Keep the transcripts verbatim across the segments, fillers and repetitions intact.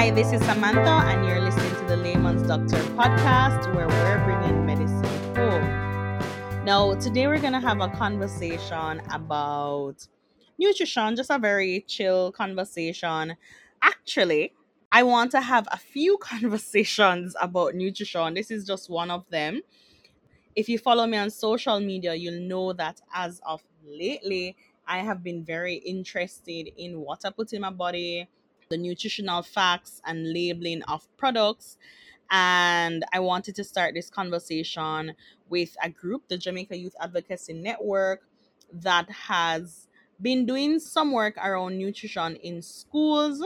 Hi, this is Samantha, and you're listening to the Layman's Doctor podcast, where we're bringing medicine home. Now, today we're going to have a conversation about nutrition, just a very chill conversation. Actually, I want to have a few conversations about nutrition. This is just one of them. If you follow me on social media, you'll know that as of lately, I have been very interested in what I put in my body, the nutritional facts and labeling of products. And I wanted to start this conversation with a group, the Jamaica Youth Advocacy Network, that has been doing some work around nutrition in schools.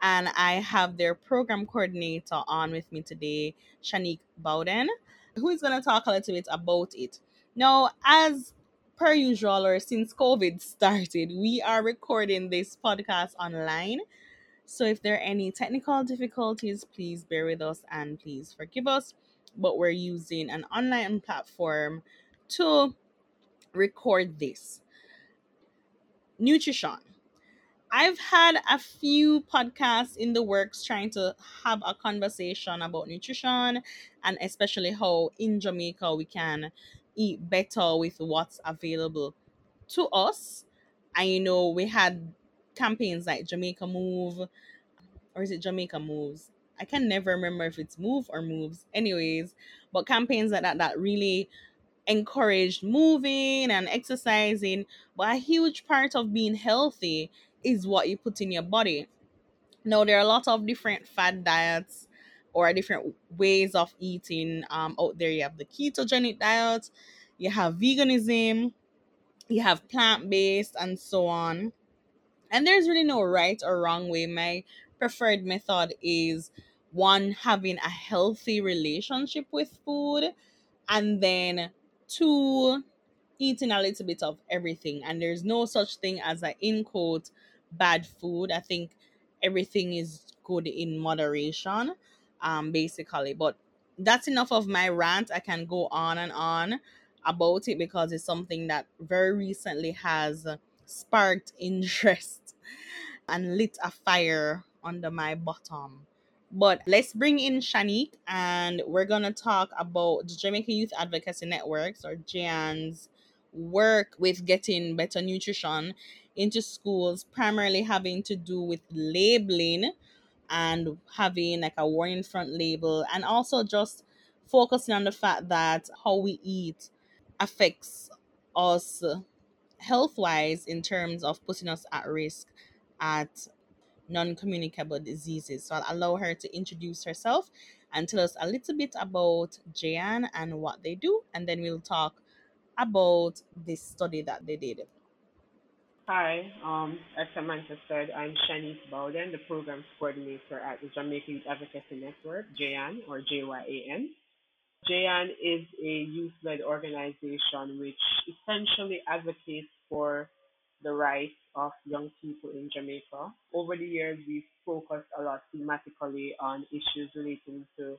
And I have their program coordinator on with me today, Shanique Bowden, who is going to talk a little bit about it. Now, as per usual, or since COVID started, we are recording this podcast online. So if there are any technical difficulties, please bear with us and please forgive us. But we're using an online platform to record this. Nutrition. I've had a few podcasts in the works trying to have a conversation about nutrition, and especially how in Jamaica we can eat better with what's available to us. And you know, we had campaigns like Jamaica Move, or is it Jamaica Moves? I can never remember if it's Move or Moves anyways, but campaigns like that that really encouraged moving and exercising. But a huge part of being healthy is what you put in your body. Now, there are a lot of different fad diets or different ways of eating um, out there. You have the ketogenic diet, you have veganism, you have plant-based, and so on. And there's really no right or wrong way. My preferred method is, one, having a healthy relationship with food, and then two, eating a little bit of everything. And there's no such thing as a, in quote, bad food. I think everything is good in moderation, um, basically. But that's enough of my rant. I can go on and on about it because it's something that very recently has sparked interest and lit a fire under my bottom. But let's bring in Shanique, and we're gonna talk about the Jamaica Youth Advocacy Networks, or J A N's, work with getting better nutrition into schools, primarily having to do with labeling and having like a warning front label, and also just focusing on the fact that how we eat affects us health-wise in terms of putting us at risk at non-communicable diseases. So I'll allow her to introduce herself and tell us a little bit about J A N and what they do, and then we'll talk about this study that they did. Hi, um, as Samantha said, I'm Shanique Bowden, the Programs Coordinator at the Jamaica Youth Advocacy Network, J A N, or J Y A N. J A N is a youth-led organization which essentially advocates for the rights of young people in Jamaica. Over the years, we've focused a lot thematically on issues relating to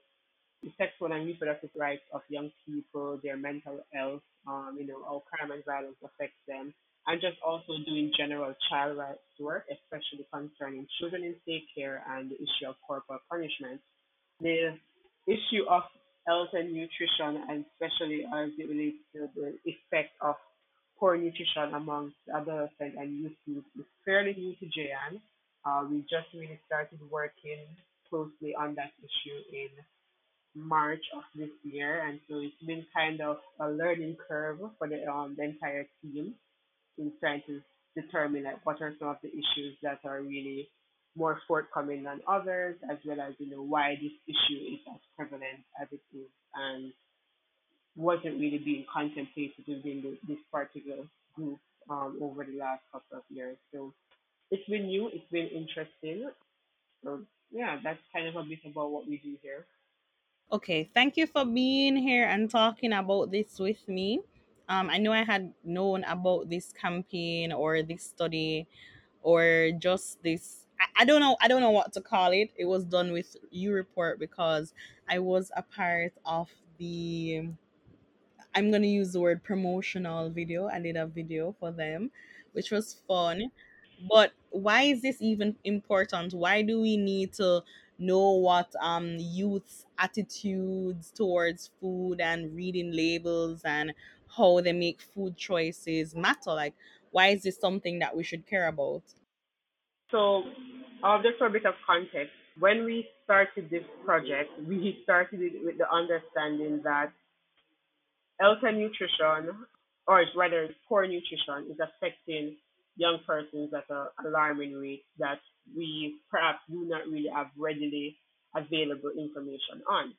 the sexual and reproductive rights of young people, their mental health, um, you know, how crime and violence affects them, and just also doing general child rights work, especially concerning children in daycare and the issue of corporal punishment. The issue of health and nutrition, and especially as it relates to the effect of poor nutrition amongst adolescent and youth groups, is fairly new to J A N. Uh, we just really started working closely on that issue in March of this year, and so it's been kind of a learning curve for the, um, the entire team in trying to determine like what are some of the issues that are really more forthcoming than others, as well as, you know, why this issue is as prevalent as it is and wasn't really being contemplated within the, this particular group um, over the last couple of years. So it's been new, it's been interesting. So yeah, that's kind of a bit about what we do here. Okay, thank you for being here and talking about this with me. Um, I know I had known about this campaign or this study or just this I don't know. I don't know what to call it. It was done with U-Report because I was a part of the, I'm going to use the word promotional video. I did a video for them, which was fun. But why is this even important? Why do we need to know what um youth's attitudes towards food and reading labels and how they make food choices matter? Like, why is this something that we should care about? So, uh, just for a bit of context, when we started this project, we started it with the understanding that healthy nutrition, or rather poor nutrition, is affecting young persons at an alarming rate that we perhaps do not really have readily available information on.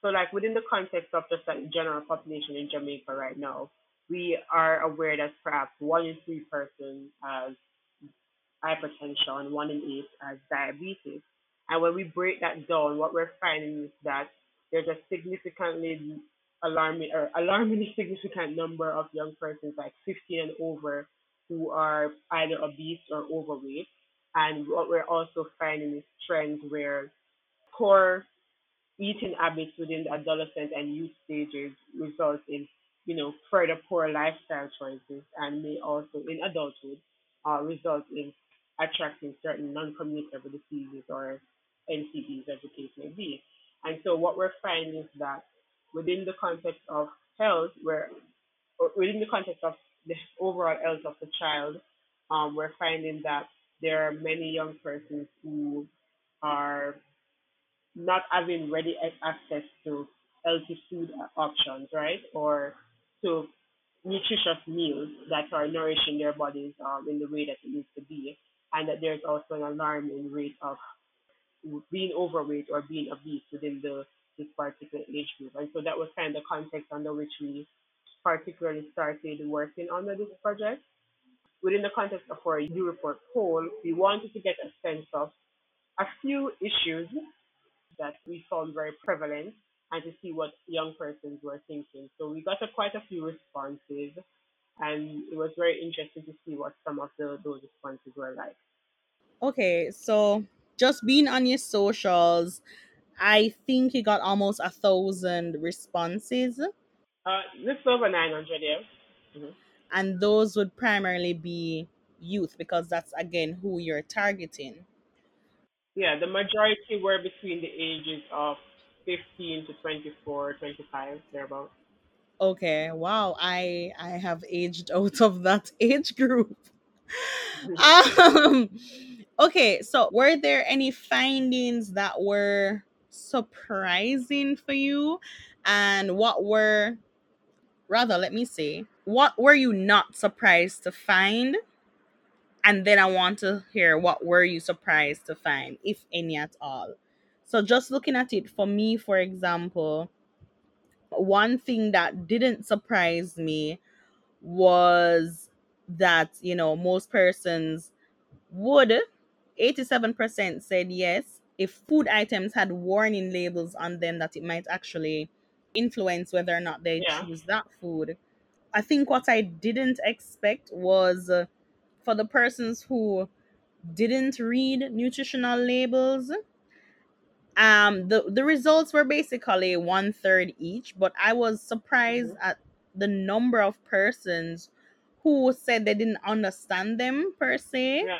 So, like, within the context of just like the general population in Jamaica right now, we are aware that perhaps one in three persons has hypertension and one in eight has diabetes. And when we break that down, what we're finding is that there's a significantly alarming or alarmingly significant number of young persons, like fifteen and over, who are either obese or overweight. And what we're also finding is trends where poor eating habits within the adolescent and youth stages result in, you know, further poor lifestyle choices, and may also in adulthood uh, result in attracting certain non-communicable diseases, or N C Ds, as the case may be. And so what we're finding is that within the context of health, where within the context of the overall health of the child, um, we're finding that there are many young persons who are not having ready access to healthy food options, right? Or to nutritious meals that are nourishing their bodies um, in the way that it needs to be. And that there's also an alarming rate of being overweight or being obese within the this particular age group. And so that was kind of the context under which we particularly started working under this project. Within the context of our U-Report poll, we wanted to get a sense of a few issues that we found very prevalent and to see what young persons were thinking. So we got a, quite a few responses, and it was very interesting to see what some of the, those responses were like. Okay, so just being on your socials, I think you got almost a thousand responses. Uh, just over nine hundred, yeah. Mm-hmm. And those would primarily be youth, because that's, again, who you're targeting. Yeah, the majority were between the ages of fifteen to twenty-four, twenty-five, thereabouts. Okay, wow, I I have aged out of that age group. um, okay, so were there any findings that were surprising for you? And what were, rather, let me see, what were you not surprised to find? And then I want to hear what were you surprised to find, if any at all. So just looking at it, for me, for example, one thing that didn't surprise me was that, you know, most persons would, eighty-seven percent said yes, if food items had warning labels on them, that it might actually influence whether or not they yeah. choose that food. I think what I didn't expect was uh, for the persons who didn't read nutritional labels, um, the, the results were basically one third each, but I was surprised mm-hmm. at the number of persons who said they didn't understand them per se. Yeah.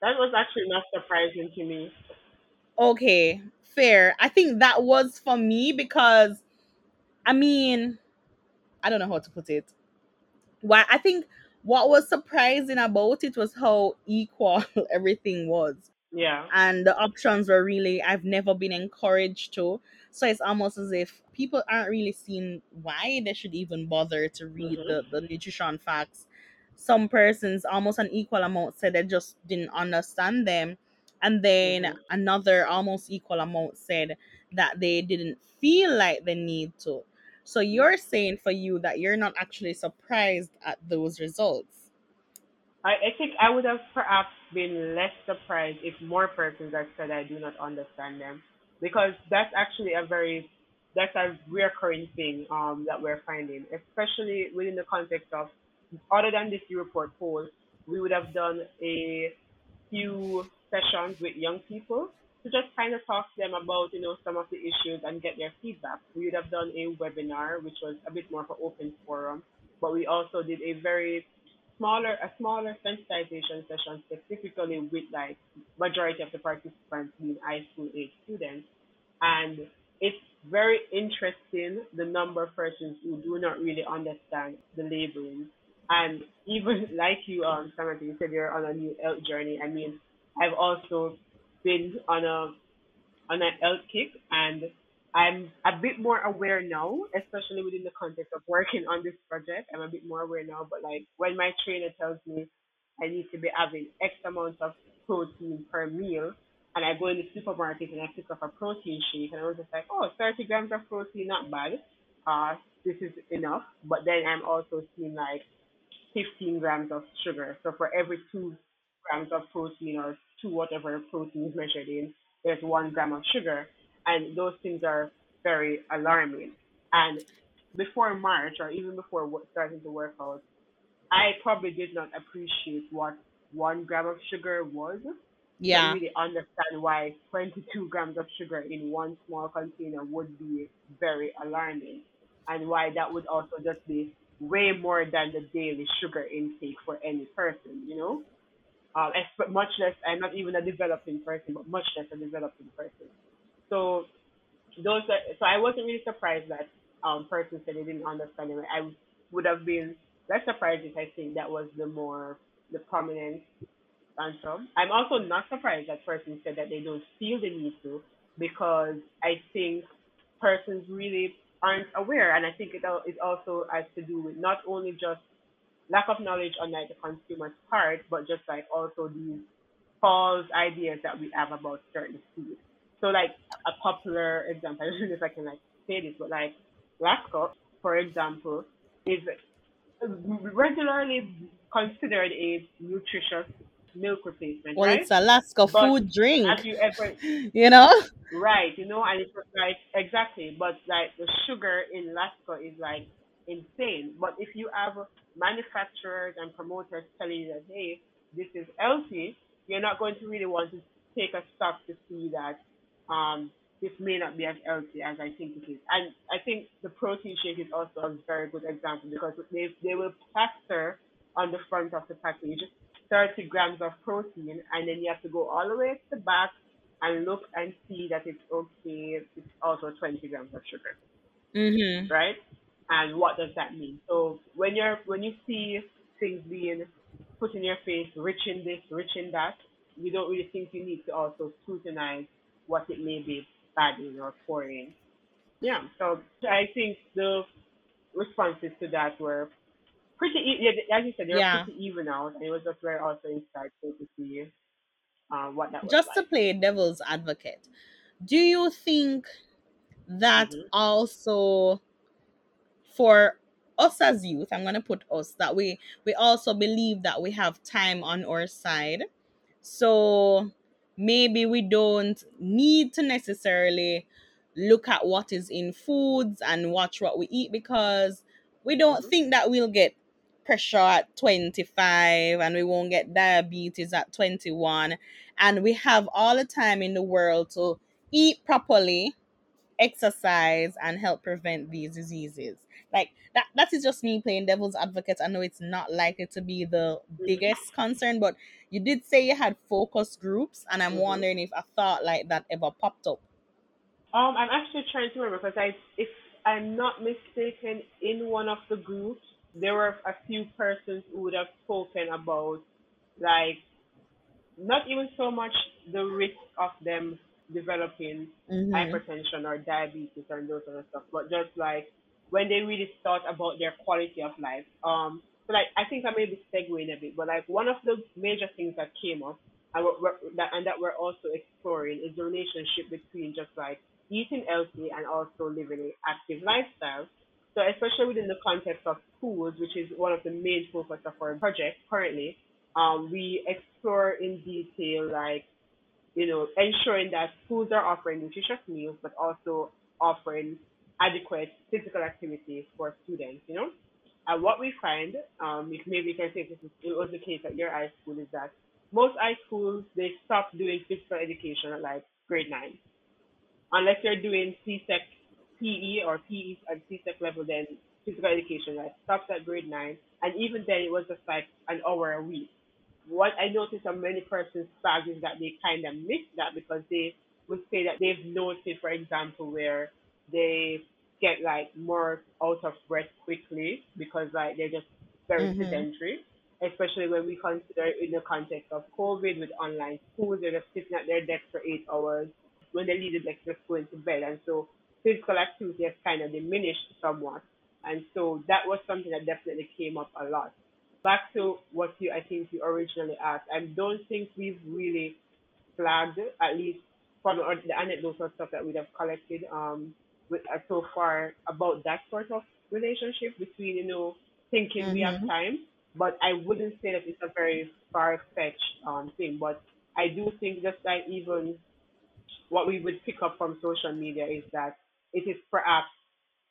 That was actually not surprising to me. Okay, fair. I think that was for me because, I mean, I don't know how to put it. Why I think what was surprising about it was how equal everything was. Yeah. And the options were really, I've never been encouraged to. So it's almost as if people aren't really seeing why they should even bother to read mm-hmm. the, the nutrition facts. Some persons, almost an equal amount, said they just didn't understand them. And then mm-hmm. another almost equal amount said that they didn't feel like they need to. So you're saying for you that you're not actually surprised at those results. I, I think I would have perhaps been less surprised if more persons had said I do not understand them, because that's actually a very, that's a recurring thing um, that we're finding, especially within the context of, other than this report poll, we would have done a few sessions with young people to just kind of talk to them about, you know, some of the issues and get their feedback. We would have done a webinar, which was a bit more of an open forum, but we also did a very smaller a smaller sensitization session specifically with like majority of the participants being high school age students, and it's very interesting the number of persons who do not really understand the labeling. And even like you, um, Samantha, you said you're on a new health journey. I mean, I've also been on a on an health kick, and I'm a bit more aware now, especially within the context of working on this project. I'm a bit more aware now, but like when my trainer tells me I need to be having X amount of protein per meal, and I go in the supermarket and I pick up a protein shake, and I was just like, oh, thirty grams of protein, not bad. Uh, this is enough. But then I'm also seeing like fifteen grams of sugar. So for every two grams of protein or two whatever protein is measured in, there's one gram of sugar. And those things are very alarming. And before March, or even before starting to work out, I probably did not appreciate what one gram of sugar was. Yeah. I really understand why twenty-two grams of sugar in one small container would be very alarming, and why that would also just be way more than the daily sugar intake for any person, you know? Uh, much less, I'm not even a developing person, but much less a developing person. So those are, so I wasn't really surprised that um person said they didn't understand it. I would have been less surprised if I think that was the more the prominent answer. I'm also not surprised that person said that they don't feel the need to, because I think persons really aren't aware, and I think it it also has to do with not only just lack of knowledge on like the consumer's part, but just like also these false ideas that we have about certain foods. So like a popular example, I don't know if I can like say this, but like Lasco, for example, is regularly considered a nutritious milk replacement. Well, right? It's a Lasco food drink. Have you ever, you know? Right, you know, and it's like exactly, but like the sugar in Lasco is like insane. But if you have manufacturers and promoters telling you that hey, this is healthy, you're not going to really want to take a stock to see that. Um, this may not be as healthy as I think it is. And I think the protein shake is also a very good example, because they they will plaster on the front of the package thirty grams of protein, and then you have to go all the way to the back and look and see that it's okay, it's also twenty grams of sugar. Mm-hmm. Right? And what does that mean? So when you're when you see things being put in your face, rich in this, rich in that, you don't really think you need to also scrutinize what it may be bad in or poor in. Yeah, so I think the responses to that were pretty, as you said, they were yeah. pretty even out, and it was just very also insightful to see uh, what that was Just like. To play devil's advocate, do you think that mm-hmm. also for us as youth, I'm going to put us, that we, we also believe that we have time on our side, so maybe we don't need to necessarily look at what is in foods and watch what we eat, because we don't mm-hmm. think that we'll get pressure at twenty-five and we won't get diabetes at twenty-one. And we have all the time in the world to eat properly, exercise, and help prevent these diseases. Like that, that is just me playing devil's advocate. I know it's not likely to be the biggest concern, but you did say you had focus groups, and I'm mm-hmm. wondering if a thought like that ever popped up. Um, I'm actually trying to remember, because I, if I'm not mistaken, in one of the groups there were a few persons who would have spoken about, like, not even so much the risk of them developing mm-hmm. hypertension or diabetes or those sort of stuff, but just like when they really thought about their quality of life. Um, so like, I think I may be segueing a bit, but like one of the major things that came up and, that, and that we're also exploring is the relationship between just like eating healthy and also living an active lifestyle. So especially within the context of schools, which is one of the main focus of our project currently, um, we explore in detail, like, you know, ensuring that schools are offering nutritious meals, but also offering adequate physical activity for students, you know? And what we find, um, if maybe you can say this is, it was the case at your high school, is that most high schools, they stop doing physical education at like grade nine. Unless you're doing C S E C P E or P E at C S E C level, then physical education, right, stops at grade nine, and even then it was just like an hour a week. What I noticed on many persons' flags is that they kind of miss that, because they would say that they've noticed, for example, where they get like more out of breath quickly because like they're just very mm-hmm. sedentary, especially when we consider in the context of COVID with online schools. They're just sitting at their desk for eight hours when they leave the desk, just going to bed. And so physical activity has kind of diminished somewhat. And so that was something that definitely came up a lot. Back to what you, I think you originally asked, I don't think we've really flagged, at least from the anecdotal stuff that we have collected um, with, uh, so far, about that sort of relationship between, you know, thinking mm-hmm. we have time. But I wouldn't say that it's a very far-fetched um, thing. But I do think just like even what we would pick up from social media is that it is perhaps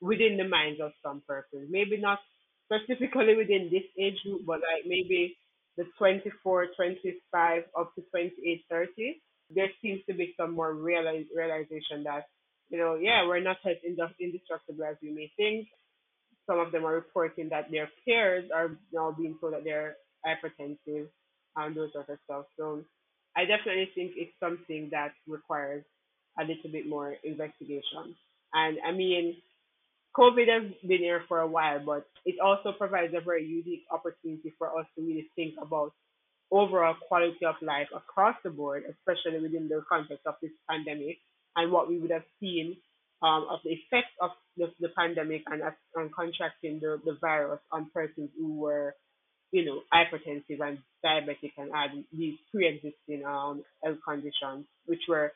within the minds of some persons, maybe not specifically within this age group, but like maybe the twenty-four, twenty-five up to twenty-eight, thirty, there seems to be some more realize, realization that, you know, yeah, we're not as indestructible as we may think. Some of them are reporting that their peers are now being told that they're hypertensive and those sort of stuff. So I definitely think it's something that requires a little bit more investigation. And I mean, COVID has been here for a while, but it also provides a very unique opportunity for us to really think about overall quality of life across the board, especially within the context of this pandemic, and what we would have seen um, of the effects of the, the pandemic and on contracting the, the virus on persons who were, you know, hypertensive and diabetic and had these pre-existing um, health conditions, which were,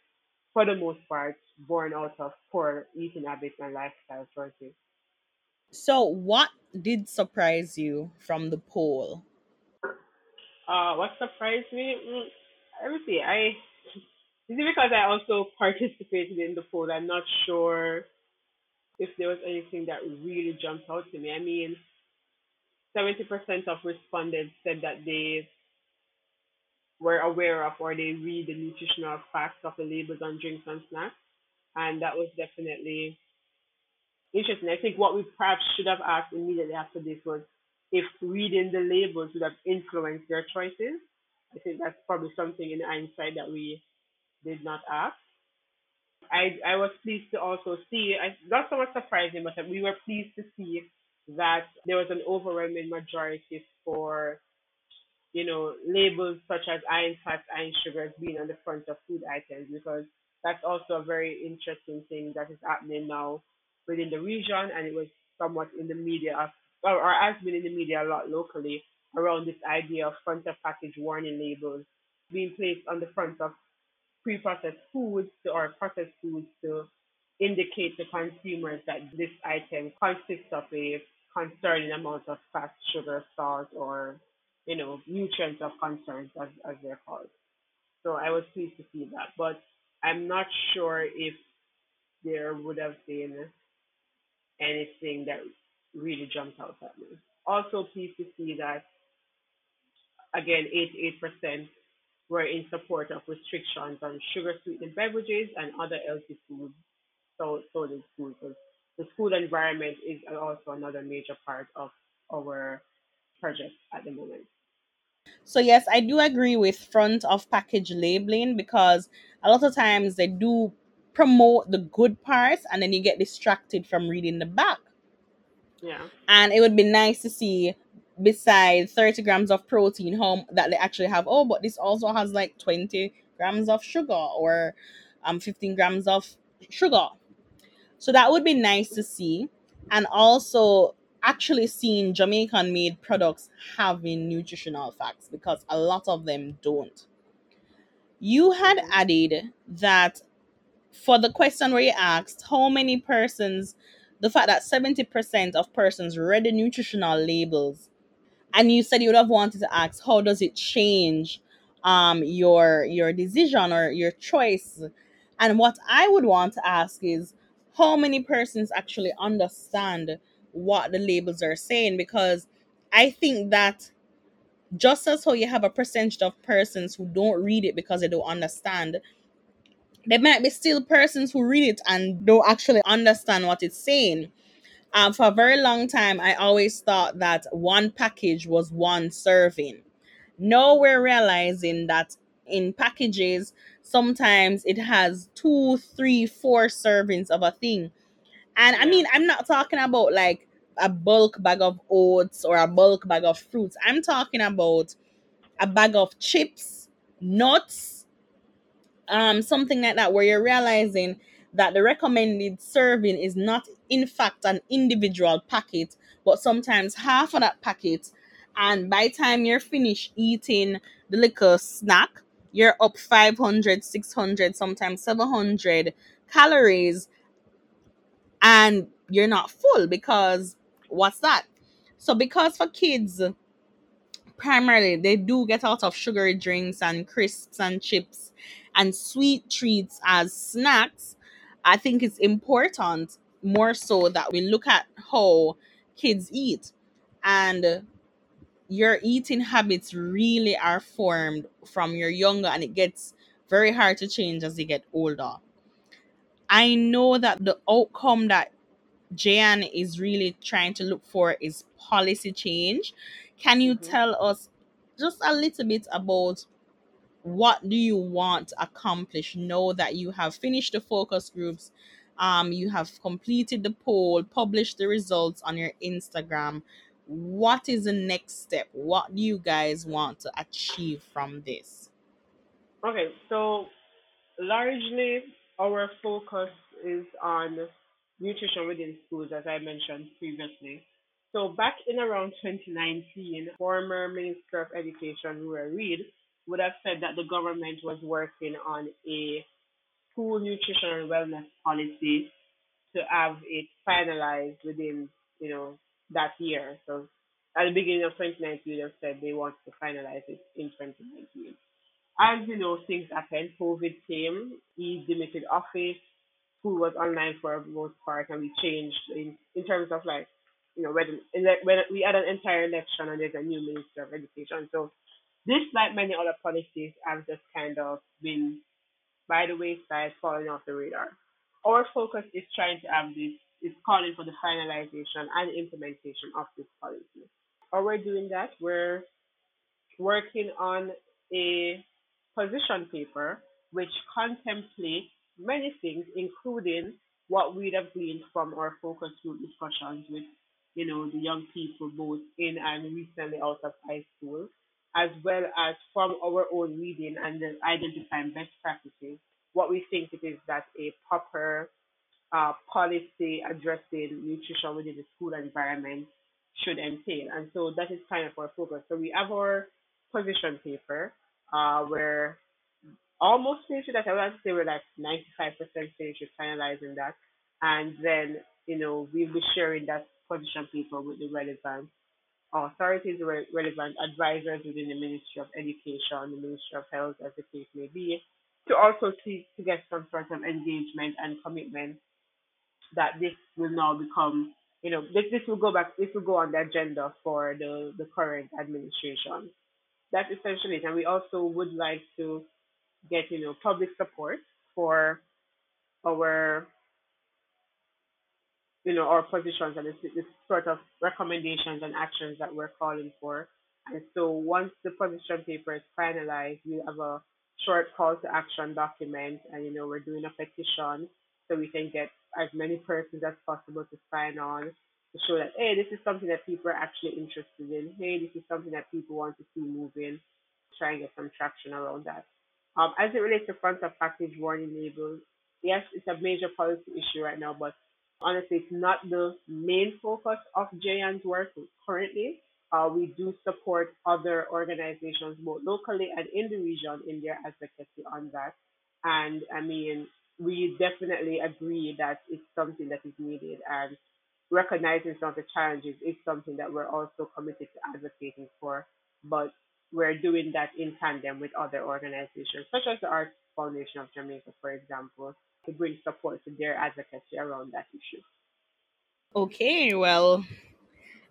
for the most part, born out of poor eating habits and lifestyle choices. So what did surprise you from the poll? Uh, what surprised me? Mm, let me see. I, is it because I also participated in the poll? I'm not sure if there was anything that really jumped out to me. I mean, seventy percent of respondents said that they were aware of or they read the nutritional facts of the labels on drinks and snacks. And that was definitely interesting. I think what we perhaps should have asked immediately after this was if reading the labels would have influenced their choices. I think that's probably something in hindsight that we did not ask. I I was pleased to also see, I, not so much surprising, but we were pleased to see that there was an overwhelming majority for, you know, labels such as iron, fats, iron, sugars being on the front of food items, because that's also a very interesting thing that is happening now within the region, and it was somewhat in the media, or, or has been in the media a lot locally, around this idea of front of package warning labels being placed on the front of pre-processed foods to, or processed foods to indicate to consumers that this item consists of a concerning amount of fat, sugar, salt, or, you know, nutrients of concern, as, as they're called. So I was pleased to see that. But I'm not sure if there would have been anything that really jumped out at me. Also pleased to see that, again, eighty-eight percent were in support of restrictions on sugar-sweetened beverages and other healthy foods, so sold in schools. So the school environment is also another major part of our project at the moment. So yes, I do agree with front of package labeling, because a lot of times they do promote the good parts and then you get distracted from reading the back. Yeah. And it would be nice to see, besides thirty grams of protein, home that they actually have, oh, but this also has like twenty grams of sugar or um fifteen grams of sugar. So that would be nice to see. And also actually seeing Jamaican made products having nutritional facts, because a lot of them don't. You had added that for the question where you asked how many persons, the fact that seventy percent of persons read the nutritional labels, and you said you would have wanted to ask how does it change um your your decision or your choice. And what I would want to ask is how many persons actually understand what the labels are saying, because I think that just as how you have a percentage of persons who don't read it because they don't understand, there might be still persons who read it and don't actually understand what it's saying. Um, for a very long time, I always thought that one package was one serving. Now we're realizing that in packages, sometimes it has two, three, four servings of a thing. And I mean, I'm not talking about like a bulk bag of oats or a bulk bag of fruits. I'm talking about a bag of chips, nuts, um, something like that, where you're realizing that the recommended serving is not, in fact, an individual packet, but sometimes half of that packet. And by the time you're finished eating the little snack, you're up five hundred, six hundred, sometimes seven hundred calories, and you're not full because what's that? So because for kids, primarily, they do get out of sugary drinks and crisps and chips and sweet treats as snacks, I think it's important more so that we look at how kids eat. And your eating habits really are formed from your younger, and it gets very hard to change as you get older. I know that the outcome that Jan is really trying to look for is policy change. Can you mm-hmm. tell us just a little bit about what do you want to accomplish now that you have finished the focus groups, um, you have completed the poll, published the results on your Instagram? What is the next step? What do you guys want to achieve from this? Okay, so largely our focus is on nutrition within schools, as I mentioned previously. So back in around twenty nineteen, former Minister of Education, Ruel Reed, would have said that the government was working on a school nutrition and wellness policy to have it finalized within, you know, that year. So at the beginning of twenty nineteen, they said they wanted to finalize it in twenty nineteen. As you know, things happened. COVID came, he demitted office, school was online for the most part, and we changed in, in terms of like, you know, when, when we had an entire election and there's a new Minister of Education. So this, like many other policies, have just kind of been by the wayside, falling off the radar. Our focus is trying to have this is calling for the finalization and implementation of this policy. While we're doing that, we're working on a position paper which contemplates many things, including what we'd have gleaned from our focus group discussions with, you know, the young people both in and recently out of high school, as well as from our own reading and then identifying best practices, what we think it is that a proper Uh, policy addressing nutrition within the school environment should entail. And so that is kind of our focus. So we have our position paper. Uh, we're almost finished with that. I would say we're like ninety-five percent finished with finalizing that. And then, you know, we'll be sharing that position paper with the relevant authorities, the re- relevant advisors within the Ministry of Education, the Ministry of Health, as the case may be, to also seek to get some sort of engagement and commitment that this will now become, you know, this, this will go back, this will go on the agenda for the, the current administration. That's essentially it. And we also would like to get, you know, public support for our, you know, our positions and this, this sort of recommendations and actions that we're calling for. And so once the position paper is finalized, we have a short call to action document, and, you know, we're doing a petition so we can get as many persons as possible to sign on to show that, hey, this is something that people are actually interested in. Hey, this is something that people want to see moving. Try and get some traction around that. Um, as it relates to front of package warning labels, yes, it's a major policy issue right now, but honestly, it's not the main focus of J N's work currently. Uh, we do support other organizations, both locally and in the region, in their advocacy on that. And I mean, we definitely agree that it's something that is needed, and recognizing some of the challenges is something that we're also committed to advocating for. But we're doing that in tandem with other organizations, such as the Arts Foundation of Jamaica, for example, to bring support to their advocacy around that issue. Okay, well,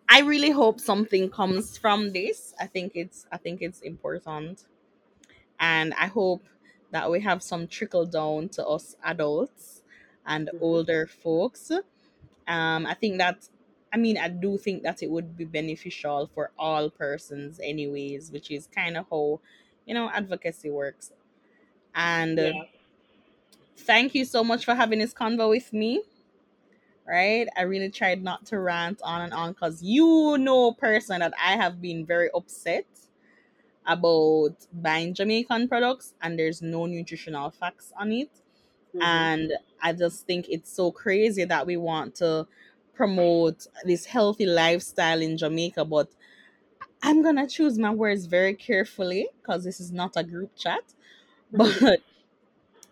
I really hope something comes from this. I think it's I think it's important. And I hope that we have some trickle down to us adults and mm-hmm. older folks. Um, I think that, I mean, I do think that it would be beneficial for all persons anyways, which is kind of how, you know, advocacy works. And yeah. Thank you so much for having this convo with me. Right? I really tried not to rant on and on because you know person that I have been very upset about buying Jamaican products and there's no nutritional facts on it. Mm-hmm. And I just think it's so crazy that we want to promote this healthy lifestyle in Jamaica, but I'm going to choose my words very carefully because this is not a group chat. But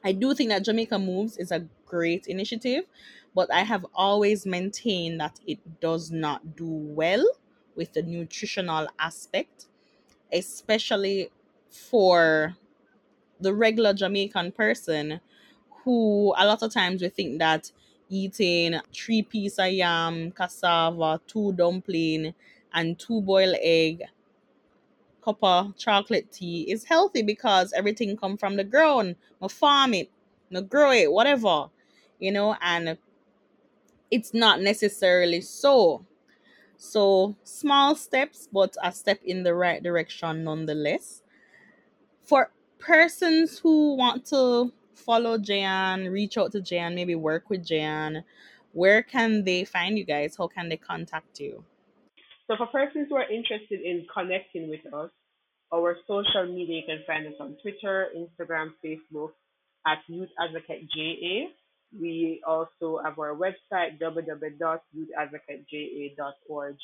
I do think that Jamaica Moves is a great initiative, but I have always maintained that it does not do well with the nutritional aspect, especially for the regular Jamaican person who a lot of times we think that eating three piece of yam, cassava, two dumpling, and two boiled egg, cup of chocolate tea is healthy because everything come from the ground. I farm it, I grow it, whatever, you know, and it's not necessarily so. So small steps, but a step in the right direction nonetheless. For persons who want to follow Jayan, reach out to Jayan, maybe work with Jayan, where can they find you guys? How can they contact you? So for persons who are interested in connecting with us, our social media, you can find us on Twitter, Instagram, Facebook at Youth Advocate J A. We also have our website, w w w dot youth advocate j a dot org.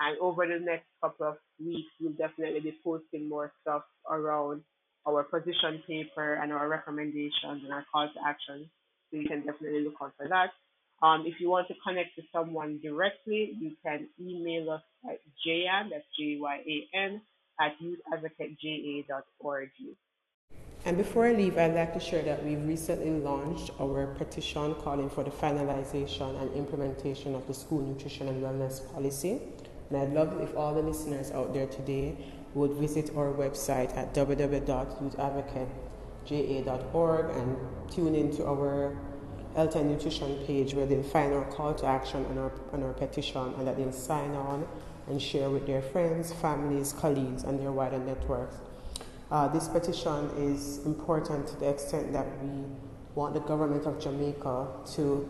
And over the next couple of weeks, we'll definitely be posting more stuff around our position paper and our recommendations and our call to action. So you can definitely look out for that. Um, if you want to connect to someone directly, you can email us at jayan, that's J Y A N, at youth advocate j a dot org. And before I leave, I'd like to share that we've recently launched our petition calling for the finalization and implementation of the school nutrition and wellness policy. And I'd love if all the listeners out there today would visit our website at w w w dot youth advocate j a dot org and tune into our health and nutrition page where they'll find our call to action and our, and our petition, and that they'll sign on and share with their friends, families, colleagues, and their wider networks. Uh, this petition is important to the extent that we want the government of Jamaica to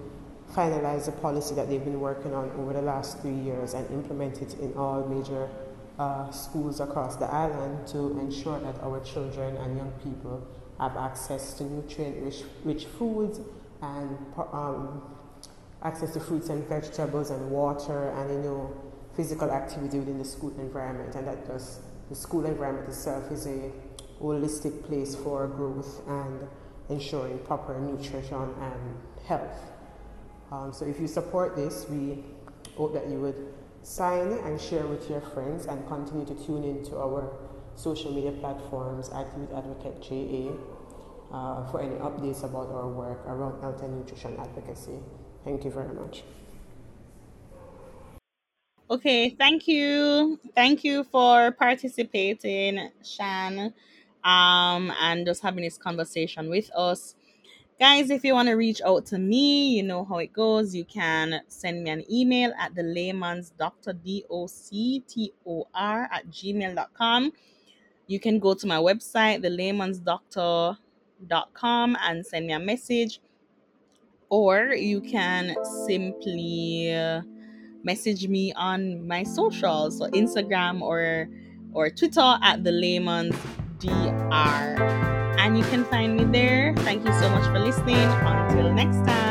finalize the policy that they've been working on over the last three years and implement it in all major uh, schools across the island to ensure that our children and young people have access to nutrient-rich rich foods and um, access to fruits and vegetables and water and, you know, physical activity within the school environment. And that does, the school environment itself is a holistic place for growth and ensuring proper nutrition and health. Um, so if you support this, we hope that you would sign and share with your friends and continue to tune into our social media platforms at Youth Advocate J A uh, for any updates about our work around health and nutrition advocacy. Thank you very much. Okay, thank you. Thank you for participating, Shan, um, and just having this conversation with us. Guys, if you want to reach out to me, you know how it goes. You can send me an email at the layman's doctor, D O C T O R, at gmail dot com. You can go to my website, the layman's doctor dot com, and send me a message. Or you can simply... Uh, message me on my socials, so Instagram or or Twitter at the Layman's D R, and you can find me there. Thank you so much for listening. Until next time.